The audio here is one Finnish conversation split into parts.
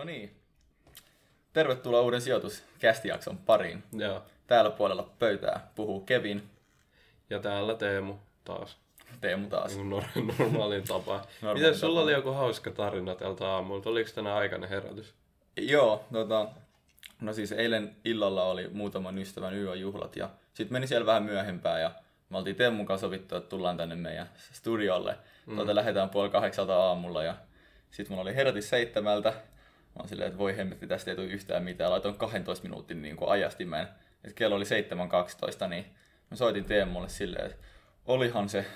No niin. Tervetuloa uuden sijoituscast-jakson pariin. Joo. Täällä puolella pöytää puhuu Kevin. Ja täällä Teemu taas. Normaaliin tapaan. Mitäs sulla oli joku hauska tarina tältä aamulta? Oliko tänään aikainen herätys? Joo, no siis eilen illalla oli muutaman ystävän YÖ-juhlat ja sit meni siellä vähän myöhempään ja me oltiin Teemun kanssa sovittu, että tullaan tänne meidän studiolle. Lähdetään 7:30 aamulla ja sit mulla oli herätys 7:00. Mä oon silleen, että voi hemmetti, tästä ei tule yhtään mitään. Laitoin 12 minuutin niin ajastimeen. Et kello oli 7:12, niin mä soitin Teemulle silleen, että olihan se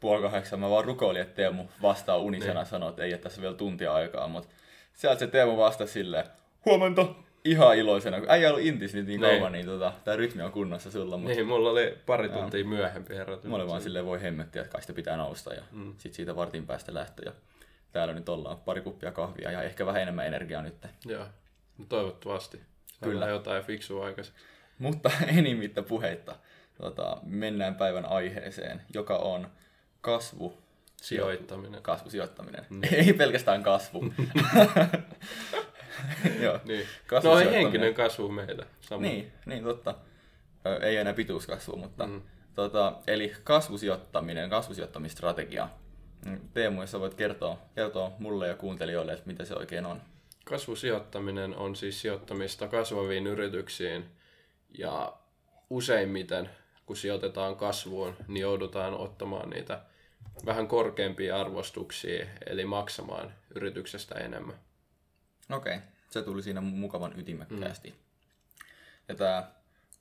7:30. Mä vaan rukoilin, että Teemu vastaa unisena ja sanoi, että ei ole tässä vielä tuntia aikaa. Mutta sieltä se Teemu vastasi silleen, huomenta! Ihan iloisena, kun äijä ollut intis nyt niin kauan, niin tää rytmi on kunnossa sulla. Mutta niin, mulla oli pari tuntia myöhempi herätys. Mä olin vaan silleen, voi hemmetti, että kai sitä pitää nousta. Ja sit siitä vartin päästä lähtö. Ja täällä nyt ollaan pari kuppia kahvia ja ehkä vähän enemmän energiaa nyt. Joo, no toivottavasti. Kyllä jotain fiksua aikaiseksi. Mutta enimmittä puheitta. Mennään päivän aiheeseen, joka on kasvusijoittaminen. Kasvusijoittaminen. Ei pelkästään kasvu. Joo. Niin. No ei henkinen kasvu meillä. Niin, totta. Ei enää pituuskasvu, mutta eli kasvusijoittamisstrategia. Teemu, jos voit kertoa mulle ja kuuntelijoille, että mitä se oikein on. Kasvusijoittaminen on siis sijoittamista kasvaviin yrityksiin ja useimmiten, kun sijoitetaan kasvuun, niin joudutaan ottamaan niitä vähän korkeampia arvostuksia, eli maksamaan yrityksestä enemmän. Okei, se tuli siinä mukavan ytimekkäästi. Ja tämä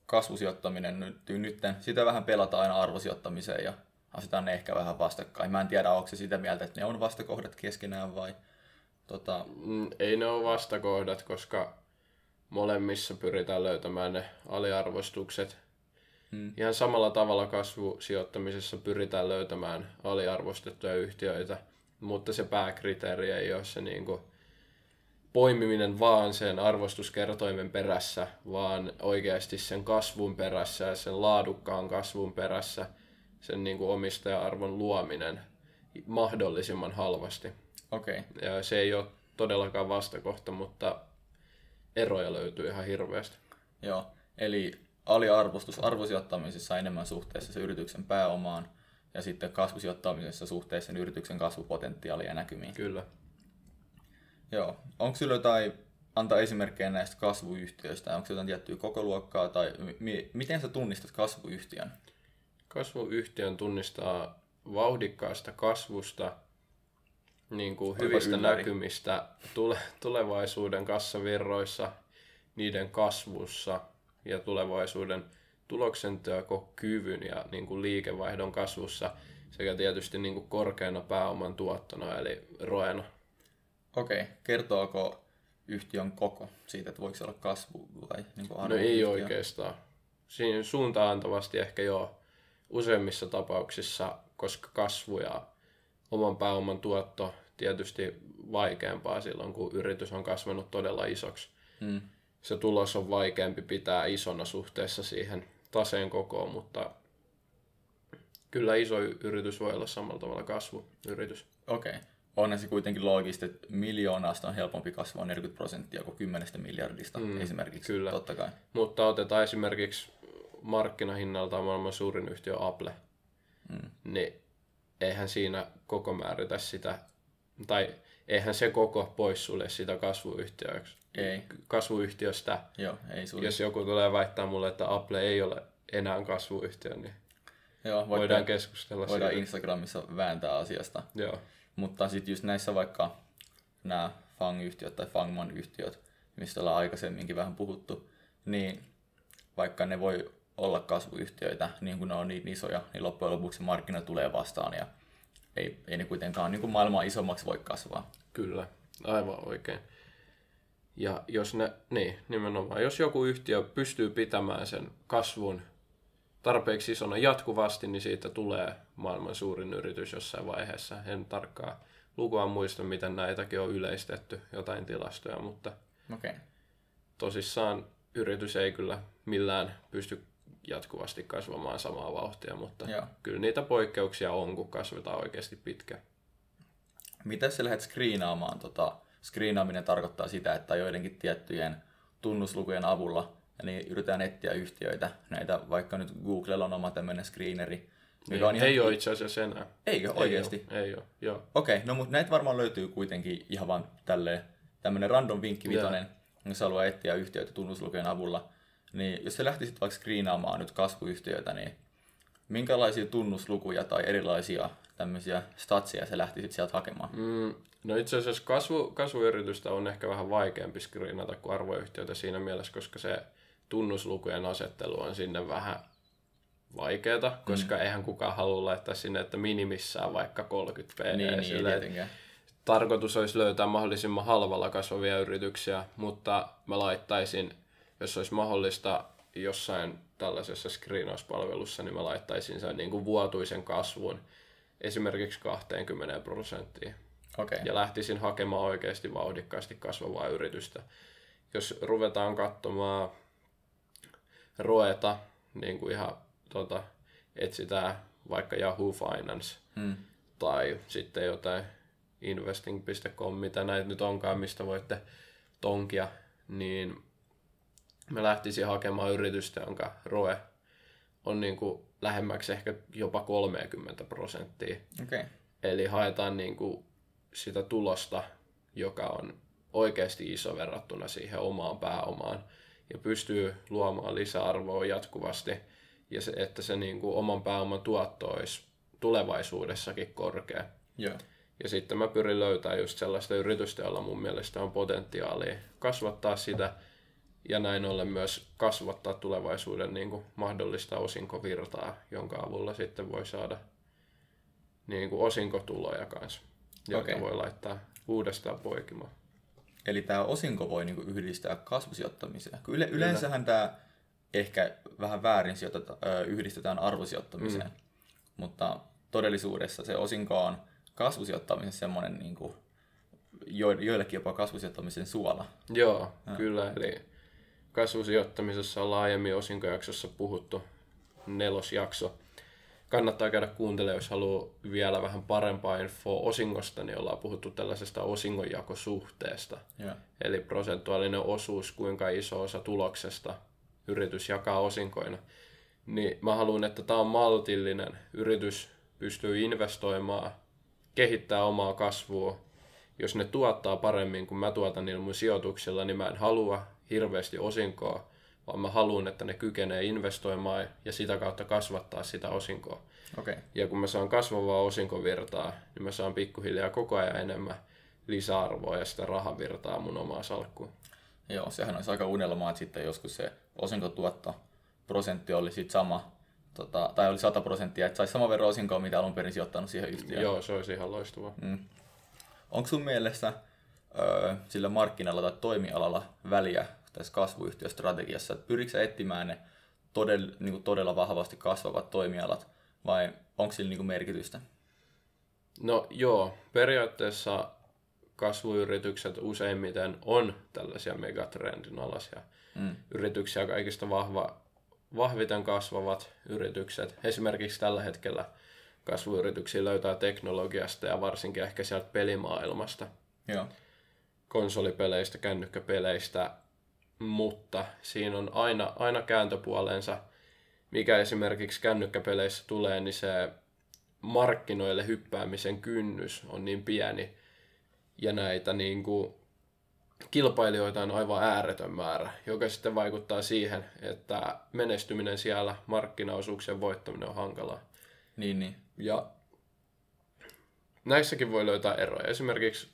kasvusijoittaminen nyt, sitä vähän pelataan aina arvosijoittamiseen ja asetaan ne ehkä vähän vastakkain. Mä en tiedä, onko se sitä mieltä, että ne on vastakohdat keskenään vai... Ei ne ole vastakohdat, koska molemmissa pyritään löytämään ne aliarvostukset. Ihan samalla tavalla kasvusijoittamisessa pyritään löytämään aliarvostettuja yhtiöitä, mutta se pääkriteeri ei ole se niinku poimiminen vaan sen arvostuskertoimen perässä, vaan oikeasti sen kasvun perässä ja sen laadukkaan kasvun perässä. Sen niin kuin omistaja-arvon luominen mahdollisimman halvasti. Okei. Ja se ei ole todellakaan vastakohta, mutta eroja löytyy ihan hirveästi. Joo, eli aliarvostus arvosijoittamisessa enemmän suhteessa sen yrityksen pääomaan ja sitten kasvusijoittamisessa suhteessa sen yrityksen kasvupotentiaalia ja näkymiin. Kyllä. Joo, onko sinulla jotain, antaa esimerkkejä näistä kasvuyhtiöistä, onko jotain tiettyä kokoluokkaa tai miten sä tunnistat kasvuyhtiön? Kasvuyhtiön tunnistaa vauhdikkaasta kasvusta, niin kuin hyvistä näkymistä tulevaisuuden kassavirroissa, niiden kasvussa ja tulevaisuuden tuloksentekokyvyn ja niin kuin liikevaihdon kasvussa sekä tietysti niin kuin korkeana pääoman tuottona eli ROEna. Okei, kertooko yhtiön koko siitä, että voiko se olla kasvu vai niin kuin arvoyhtiö? No ei oikeastaan. Siinä suuntaantavasti ehkä joo. Useimmissa tapauksissa, koska kasvu ja oman pääoman tuotto tietysti vaikeampaa silloin, kun yritys on kasvanut todella isoksi. Se tulos on vaikeampi pitää isona suhteessa siihen taseen kokoon, mutta kyllä iso yritys voi olla samalla tavalla kasvuyritys. Okei. Onhan se kuitenkin loogista, että miljoonasta on helpompi kasvaa 40% kuin 10 miljardista esimerkiksi. Kyllä. Totta kai. Mutta otetaan esimerkiksi markkinahinnaltaan maailman suurin yhtiö Apple, niin eihän siinä koko määritä sitä, tai eihän se koko poissulje sitä kasvuyhtiöstä. Joo, ei sulje. Jos joku tulee väittää mulle, että Apple ei ole enää kasvuyhtiö, niin joo, voidaan keskustella siitä. Voidaan Instagramissa vääntää asiasta. Joo. Mutta sitten just näissä vaikka nämä FANG-yhtiöt tai FANGMAN-yhtiöt, mistä ollaan aikaisemminkin vähän puhuttu, niin vaikka ne voi olla kasvuyhtiöitä, niin kun ne on niin isoja, niin loppujen lopuksi markkina tulee vastaan ja ei ne kuitenkaan niin kuin maailmaa isommaksi voi kasvaa. Kyllä, aivan oikein. Ja jos nimenomaan, jos joku yhtiö pystyy pitämään sen kasvun tarpeeksi isona jatkuvasti, niin siitä tulee maailman suurin yritys jossain vaiheessa. En tarkkaan lukua muista, miten näitäkin on yleistetty, jotain tilastoja, mutta tosissaan yritys ei kyllä millään pysty jatkuvasti kasvamaan samaa vauhtia, mutta kyllä niitä poikkeuksia on, kun kasvetaan oikeasti pitkään. Mitä sä lähdet skriinaamaan Screenaaminen tarkoittaa sitä, että joidenkin tiettyjen tunnuslukujen avulla niin yritetään etsiä yhtiöitä. Näitä, vaikka nyt Googlella on oma tämmöinen screeneri. Mikä on ihan... Ei ole itse asiassa enää. Eikö oikeasti? Ei ole, joo. Okei, no mutta näitä varmaan löytyy kuitenkin ihan vaan tälleen tämmöinen random vinkki vitonen, jos haluaa etsiä yhtiöitä tunnuslukujen avulla. Niin jos sä lähtisit vaikka screenaamaan nyt kasvuyhtiöitä, niin minkälaisia tunnuslukuja tai erilaisia tämmöisiä statsia sä lähtisit sieltä hakemaan? No itse asiassa kasvuyritystä on ehkä vähän vaikeampi screenata kuin arvoyhtiöitä siinä mielessä, koska se tunnuslukujen asettelu on sinne vähän vaikeata, koska eihän kukaan halua laittaa sinne, että minimissään vaikka 30 PE. Niin, tarkoitus olisi löytää mahdollisimman halvalla kasvavia yrityksiä, mutta mä laittaisin, jos olisi mahdollista jossain tällaisessa screenauspalvelussa, niin mä laittaisin sen niin kuin vuotuisen kasvun esimerkiksi 20%. Okay. Ja lähtisin hakemaan oikeasti vauhdikkaasti kasvavaa yritystä. Jos ruvetaan katsomaan roeta, niin kuin ihan etsitään vaikka Yahoo Finance tai sitten jotain investing.com, mitä näitä nyt onkaan, mistä voitte tonkia, niin mä lähtisin hakemaan yritystä, jonka ROE on niin kuin lähemmäksi ehkä jopa 30%. Okay. Eli haetaan niin kuin sitä tulosta, joka on oikeasti iso verrattuna siihen omaan pääomaan ja pystyy luomaan lisäarvoa jatkuvasti ja se, että se niin kuin oman pääoman tuotto olisi tulevaisuudessakin korkea. Yeah. Ja sitten mä pyrin löytämään just sellaista yritystä, jolla mun mielestä on potentiaalia kasvattaa sitä ja näin ollen myös kasvattaa tulevaisuuden niin kuin mahdollista osinkovirtaa, jonka avulla sitten voi saada niin kuin osinkotuloja kanssa, jotka voi laittaa uudestaan poikimaan. Eli tämä osinko voi niin kuin yhdistää kasvusijoittamiseen. Yleensähän tämä ehkä vähän väärin yhdistetään arvosijoittamiseen, mutta todellisuudessa se osinko on kasvusijoittamisen semmoinen, niin kuin joillekin jopa kasvusijoittamisen suola. Joo, kyllä. Eli kasvusijoittamisessa on laajemmin osinkojaksossa puhuttu, 4. jakso. Kannattaa käydä kuuntelemaan, jos haluaa vielä vähän parempaa infoa osingosta, niin ollaan puhuttu tällaisesta osingonjakosuhteesta. Yeah. Eli prosentuaalinen osuus, kuinka iso osa tuloksesta yritys jakaa osinkoina. Niin mä haluan, että tämä on maltillinen. Yritys pystyy investoimaan, kehittää omaa kasvua. Jos ne tuottaa paremmin kuin mä tuotan niillä mun sijoituksilla, niin mä en halua hirveästi osinkoa, vaan mä haluan, että ne kykenee investoimaan ja sitä kautta kasvattaa sitä osinkoa. Okay. Ja kun mä saan kasvavaa osinkovirtaa, niin mä saan pikkuhiljaa koko ajan enemmän lisäarvoa ja sitä rahavirtaa mun omaa salkkuun. Joo, sehän olisi aika unelmaa, että sitten joskus se osinkotuottoprosentti oli sitten sama, tai oli 100%, että saisi saman verran osinkoa, mitä alun perin sijoittanut siihen yhtiöön. Joo, se olisi ihan loistavaa. Onko sun mielestä sillä markkinalla tai toimialalla väliä tässä kasvuyhtiöstrategiassa? Pyrikö sä etsimään ne todella vahvasti kasvavat toimialat vai onko sillä niin kuin merkitystä? No joo, periaatteessa kasvuyritykset useimmiten on tällaisia megatrendin alaisia yrityksiä, kaikista vahviten kasvavat yritykset. Esimerkiksi tällä hetkellä kasvuyrityksiä löytää teknologiasta ja varsinkin ehkä sieltä pelimaailmasta, joo, konsolipeleistä, kännykkäpeleistä, mutta siinä on aina kääntöpuolensa, mikä esimerkiksi kännykkäpeleissä tulee, niin se markkinoille hyppäämisen kynnys on niin pieni ja näitä niin kuin kilpailijoita on aivan ääretön määrä, joka sitten vaikuttaa siihen, että menestyminen siellä, markkinaosuuksien voittaminen on hankalaa. Niin. Ja näissäkin voi löytää eroja. Esimerkiksi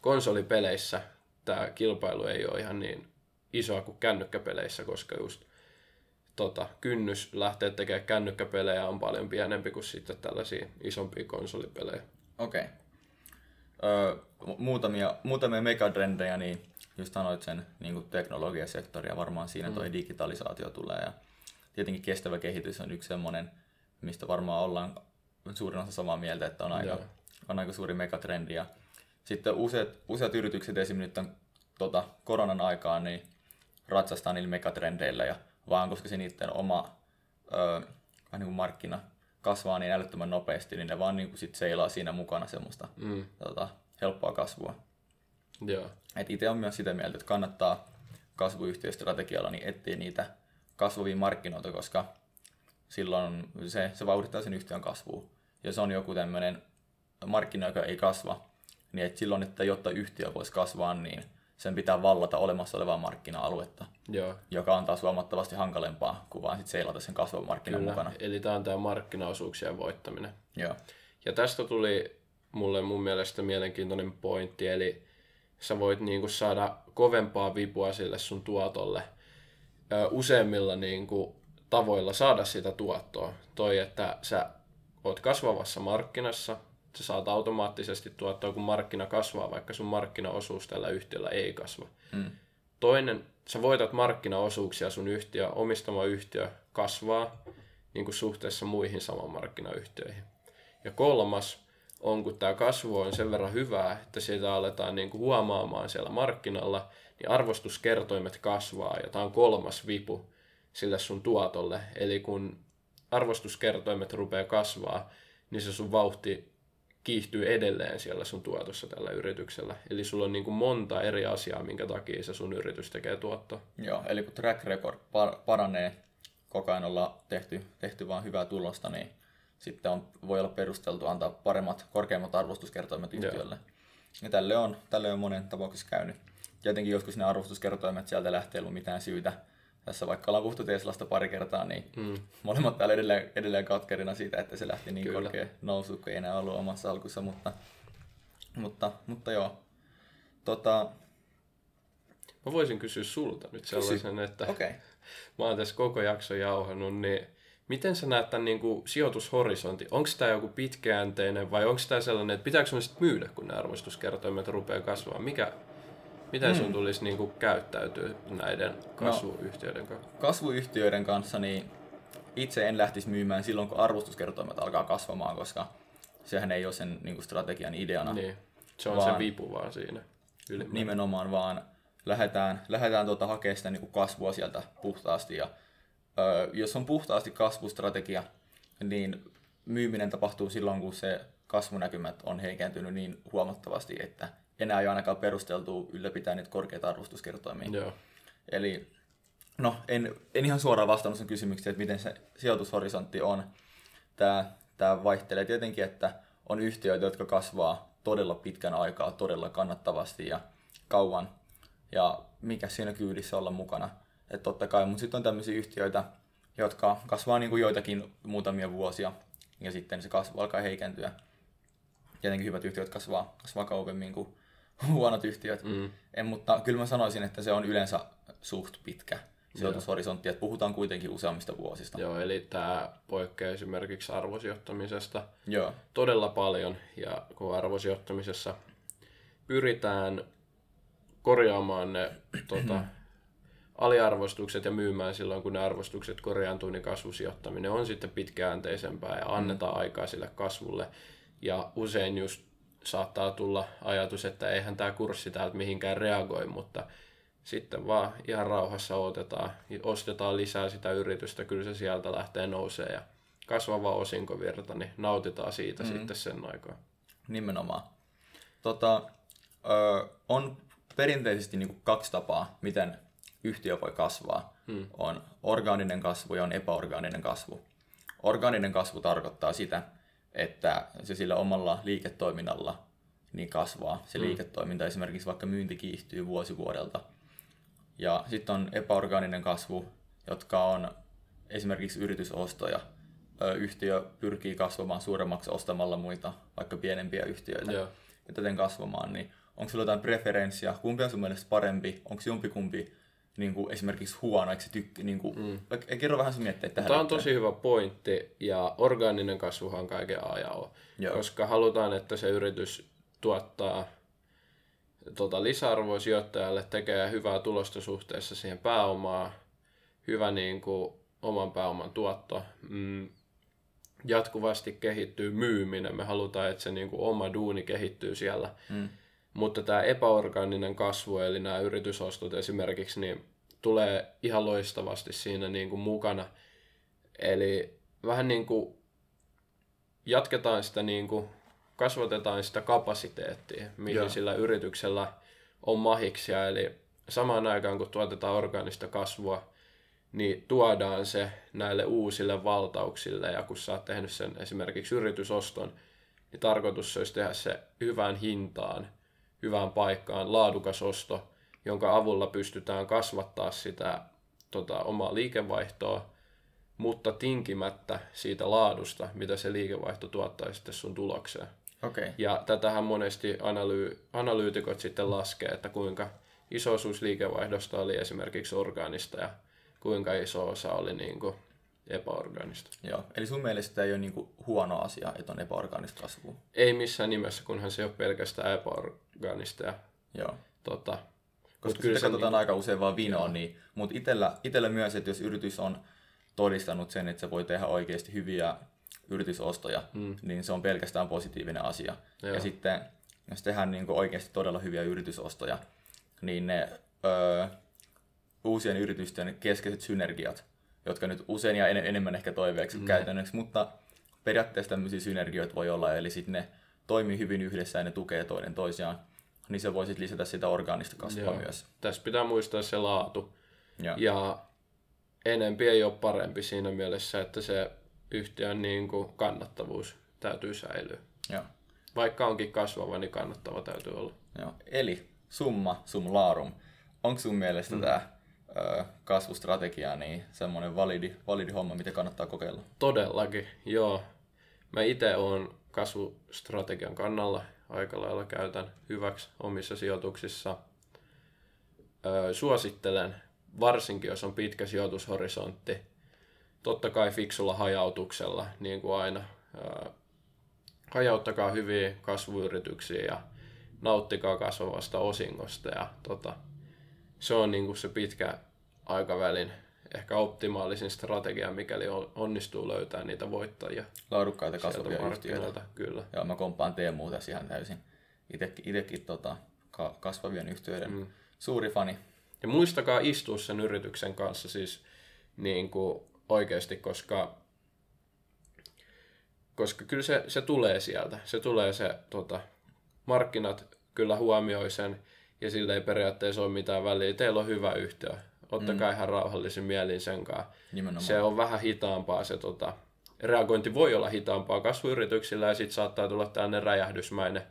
konsolipeleissä tämä kilpailu ei ole ihan niin isoa kuin kännykkäpeleissä, koska just kynnys lähteä tekemään kännykkäpelejä on paljon pienempi kuin sitten tällaisia isompia konsolipelejä. Okei. Muutamia megatrendejä, niin just sanoit sen niin teknologiasektoria, varmaan siinä toi digitalisaatio tulee ja tietenkin kestävä kehitys on yksi semmoinen, mistä varmaan ollaan suurin osa samaa mieltä, että on aika suuri megatrendi. Ja sitten useat yritykset esimerkiksi nyt koronan aikaan niin ratsastaa niillä megatrendeillä, ja vaan koska se niiden oma niin kuin markkina kasvaa niin älyttömän nopeasti, niin ne vaan niin kuin sit seilaa siinä mukana semmoista helppoa kasvua. Itse on myös sitä mieltä, että kannattaa kasvuyhtiöstrategialla niin etsiä niitä kasvavia markkinoita, koska silloin se vauhdittaa sen yhtiön kasvua. Jos on joku tämmöinen markkina, joka ei kasva, niin et silloin, että jotta yhtiö voisi kasvaa, niin sen pitää vallata olemassa olevaa markkina-aluetta, joka on taas huomattavasti hankalempaa kuin vaan sit seilata sen kasvavan markkinan mukana. Eli tämä on tämä markkinaosuuksien voittaminen. Joo. Ja tästä tuli mulle mun mielestä mielenkiintoinen pointti, eli sä voit niinku saada kovempaa vipua sille sun tuotolle useimmilla niinku tavoilla saada sitä tuottoa. Toi, että sä oot kasvavassa markkinassa, sä saat automaattisesti tuottoa, kun markkina kasvaa, vaikka sun markkinaosuus tällä yhtiöllä ei kasva. Mm. Toinen, sä voitat markkinaosuuksia sun yhtiö, omistama yhtiö kasvaa niin kuin suhteessa muihin saman markkinayhtiöihin. Ja kolmas on, kun tämä kasvu on sen verran hyvää, että sitä aletaan niin kuin huomaamaan siellä markkinalla, niin arvostuskertoimet kasvaa, ja tämä on kolmas vipu sille sun tuotolle. Eli kun arvostuskertoimet rupeaa kasvaa, niin se sun vauhti kiihtyy edelleen siellä sun tuotossa tällä yrityksellä. Eli sulla on niin kuin monta eri asiaa, minkä takia se sun yritys tekee tuottoa. Joo, eli kun track record paranee, koko ajan ollaan tehty vaan hyvää tulosta, niin sitten voi olla perusteltu antaa korkeammat arvostuskertoimet yhtiölle. Ja tälle on monen tapauksessa käynyt. Jotenkin joskus ne arvostuskertoimet sieltä lähtee ei ollut mitään syytä. Tässä vaikka ollaan puhuttu Teslasta pari kertaa, niin molemmat täällä edelleen katkerina siitä, että se lähti niin korkea nousu, kun ei enää ollut omassa alkussa, mutta joo. Mä voisin kysyä sulta nyt sellaisen, että mä oon tässä koko jakson jauhannut, niin miten sä näet tämän niin kuin sijoitushorisontin? Onko tämä joku pitkäjänteinen vai onko tämä sellainen, että pitääkö sun sitten myydä, kun ne arvostuskertoimet rupeaa kasvamaan? Miten sun tulisi niin kuin käyttäytyä näiden kasvuyhtiöiden kanssa? Kasvuyhtiöiden kanssa niin itse en lähtisi myymään silloin, kun arvostuskertoimet alkaa kasvamaan, koska sehän ei ole sen niin kuin strategian ideana. Niin. Se on vaan, se vipu vaan siinä. Nimenomaan vaan lähdetään hakemaan sitä niin kuin kasvua sieltä puhtaasti. Ja, jos on puhtaasti kasvustrategia, niin myyminen tapahtuu silloin, kun se kasvunäkymät on heikentynyt niin huomattavasti, että enää ei ainakaan perusteltu ylläpitää niitä korkeita arvostuskertoimia. Joo. Eli en ihan suoraan vastannut sen kysymykseen, että miten se sijoitushorisontti on. Tämä vaihtelee tietenkin, että on yhtiöitä, jotka kasvaa todella pitkän aikaa, todella kannattavasti ja kauan. Ja mikä siinä kyydissä olla mukana. Että totta kai, mutta sitten on tämmöisiä yhtiöitä, jotka kasvaa niin kuin joitakin muutamia vuosia ja sitten se kasvu alkaa heikentyä. Tietenkin hyvät yhtiöt kasvaa kauemmin kuin huonot yhtiöt. Mutta kyllä mä sanoisin, että se on yleensä suht pitkä sijoitushorisontti, että puhutaan kuitenkin useammista vuosista. Joo, eli tämä poikkeaa esimerkiksi arvosijoittamisesta todella paljon. Ja kun arvosijoittamisessa pyritään korjaamaan ne aliarvostukset ja myymään silloin, kun ne arvostukset korjaantuu, niin kasvusijoittaminen on sitten pitkäjänteisempää ja annetaan aikaa sille kasvulle. Ja usein just saattaa tulla ajatus, että eihän tämä kurssi täältä mihinkään reagoi, mutta sitten vaan ihan rauhassa ostetaan lisää sitä yritystä, kyllä se sieltä lähtee nousemaan ja kasvava osinkovirta, niin nautitaan siitä sitten sen aikaa. Nimenomaan. On perinteisesti niin kuin kaksi tapaa, miten yhtiö voi kasvaa. On orgaaninen kasvu ja on epäorgaaninen kasvu. Orgaaninen kasvu tarkoittaa sitä, että se sillä omalla liiketoiminnalla niin kasvaa. Se liiketoiminta esimerkiksi vaikka myynti kiihtyy vuosi vuodelta. Ja sitten on epäorgaaninen kasvu, jotka on esimerkiksi yritysostoja. Yhtiö pyrkii kasvamaan suuremmaksi ostamalla muita, vaikka pienempiä yhtiöitä. Yeah. Ja täten kasvamaan, niin onko sulla jotain preferenssiä? Kumpi on sun mielestä parempi? Onko jompikumpi niin kuin esimerkiksi huono, eikö se kerro vähän sun mietteitä tähän. Tämä on tosi hyvä pointti, ja orgaaninen kasvuhan kaiken A ja O, koska halutaan, että se yritys tuottaa lisäarvoa sijoittajalle, tekee hyvää tulosta suhteessa siihen pääomaan, hyvä niin kuin oman pääoman tuotto, jatkuvasti kehittyy myyminen, me halutaan, että se niin kuin oma duuni kehittyy siellä. Mutta tämä epäorgaaninen kasvu, eli nämä yritysostot esimerkiksi, niin tulee ihan loistavasti siinä niin kuin mukana. Eli vähän niin kuin jatketaan sitä, niin kuin kasvatetaan sitä kapasiteettia, mihin sillä yrityksellä on mahiksia, eli samaan aikaan kun tuotetaan orgaanista kasvua, niin tuodaan se näille uusille valtauksille, ja kun sä oot tehnyt sen esimerkiksi yritysoston, niin tarkoitus olisi tehdä se hyvään hintaan, hyvään paikkaan, laadukas osto, jonka avulla pystytään kasvattaa sitä omaa liikevaihtoa, mutta tinkimättä siitä laadusta, mitä se liikevaihto tuottaa sitten sun tulokseen. Okay. Ja tätähän monesti analyytikot sitten laskee, että kuinka iso osuus liikevaihdosta oli esimerkiksi orgaanista ja kuinka iso osa oli epäorgaanista. Joo, eli sun mielestä ei ole huono asia, että on epäorgaanista kasvua? Ei missään nimessä, kunhan se ei ole pelkästään epäorgaanista. Ja, joo. Koska sitä katsotaan aika usein vaan vinoa, niin, mutta itsellä myös, että jos yritys on todistanut sen, että se voi tehdä oikeasti hyviä yritysostoja, niin se on pelkästään positiivinen asia. Joo. Ja sitten, jos tehdään oikeasti todella hyviä yritysostoja, niin ne uusien yritysten keskeiset synergiat, jotka nyt usein ja enemmän ehkä toiveeksi käytännöksi, mutta periaatteessa tämmöisiä synergioita voi olla, eli sitten ne toimii hyvin yhdessä ja ne tukee toinen toisiaan, niin se voi sitten lisätä sitä orgaanista kasvua myös. Tässä pitää muistaa se laatu. Ja enempi ei ole parempi siinä mielessä, että se yhtiön kannattavuus täytyy säilyä. Joo. Vaikka onkin kasvava, niin kannattava täytyy olla. Joo. Eli summa sum larum. Onko sun mielestä tämä kasvustrategia niin semmoinen validi homma, mitä kannattaa kokeilla? Todellakin, joo. Mä itse olen kasvustrategian kannalla. Aika lailla käytän hyväksi omissa sijoituksissa. Suosittelen, varsinkin jos on pitkä sijoitushorisontti, totta kai fiksulla hajautuksella, niin kuin aina. Hajauttakaa hyviä kasvuyrityksiä ja nauttikaa kasvavasta osingosta. Ja, se on se pitkä aikavälin, ehkä optimaalisin strategia, mikäli onnistuu löytää niitä voittajia. Laadukkaita kasvavia yhtiöitä. Kyllä. Joo, mä komppaan Teemua tässä ihan täysin. Itsekin kasvavien yhtiöiden suuri fani. Ja muistakaa istua sen yrityksen kanssa siis oikeasti, koska kyllä se tulee sieltä. Se tulee markkinat kyllä huomioi sen ja sillä ei periaatteessa ole mitään väliä. Teillä on hyvä yhtiö. Ottakaa ihan rauhallisin mielin sen kanssa. Nimenomaan. Se on vähän hitaampaa. Se reagointi voi olla hitaampaa kasvuyrityksillä ja sitten saattaa tulla tällainen räjähdysmäinen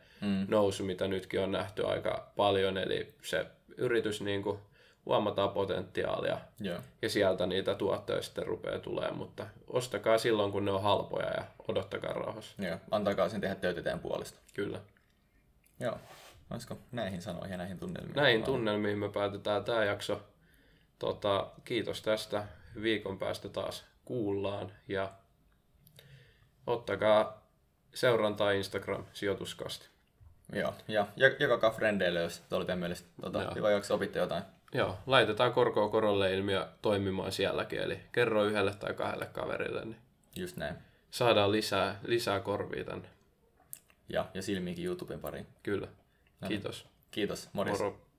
nousu, mitä nytkin on nähty aika paljon. Eli se yritys huomataan potentiaalia ja sieltä niitä tuotteita sitten rupeaa tulemaan, mutta ostakaa silloin, kun ne on halpoja ja odottakaa rauhassa. Joo, antakaa sen tehdä töitä teidän puolesta. Kyllä. Joo, olisiko näihin sanoihin ja näihin tunnelmiin? Näihin tunnelmiin me päätetään tämä jakso. Kiitos tästä. Viikon päästä taas kuullaan ja ottakaa seurantaa Instagram-sijoituskasti. Joo, ja jakakaa frendeille, jos te oli teidän mielestä hyvä jakso, opitte jotain. Joo, laitetaan korkoa korolle ilmiö toimimaan sielläkin, eli kerro yhdelle tai kahdelle kaverille, niin just näin. Saadaan lisää korvia tänne. Ja silmiinkin YouTuben pariin. Kyllä. Kiitos. Kiitos, morjens. Moro.